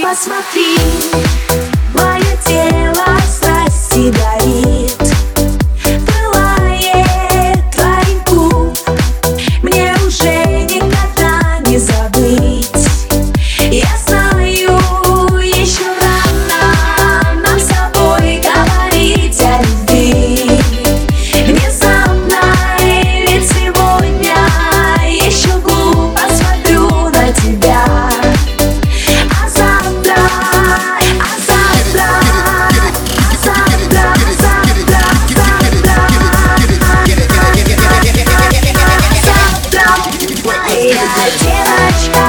Посмотри, мое тело страсти горит, пылает твоим пуп. Мне уже никогда не забыть. Я знаю, еще рано нам с тобой говорить о любви. Внезапно, ведь сегодня еще глупо смотрю на тебя. Девочка.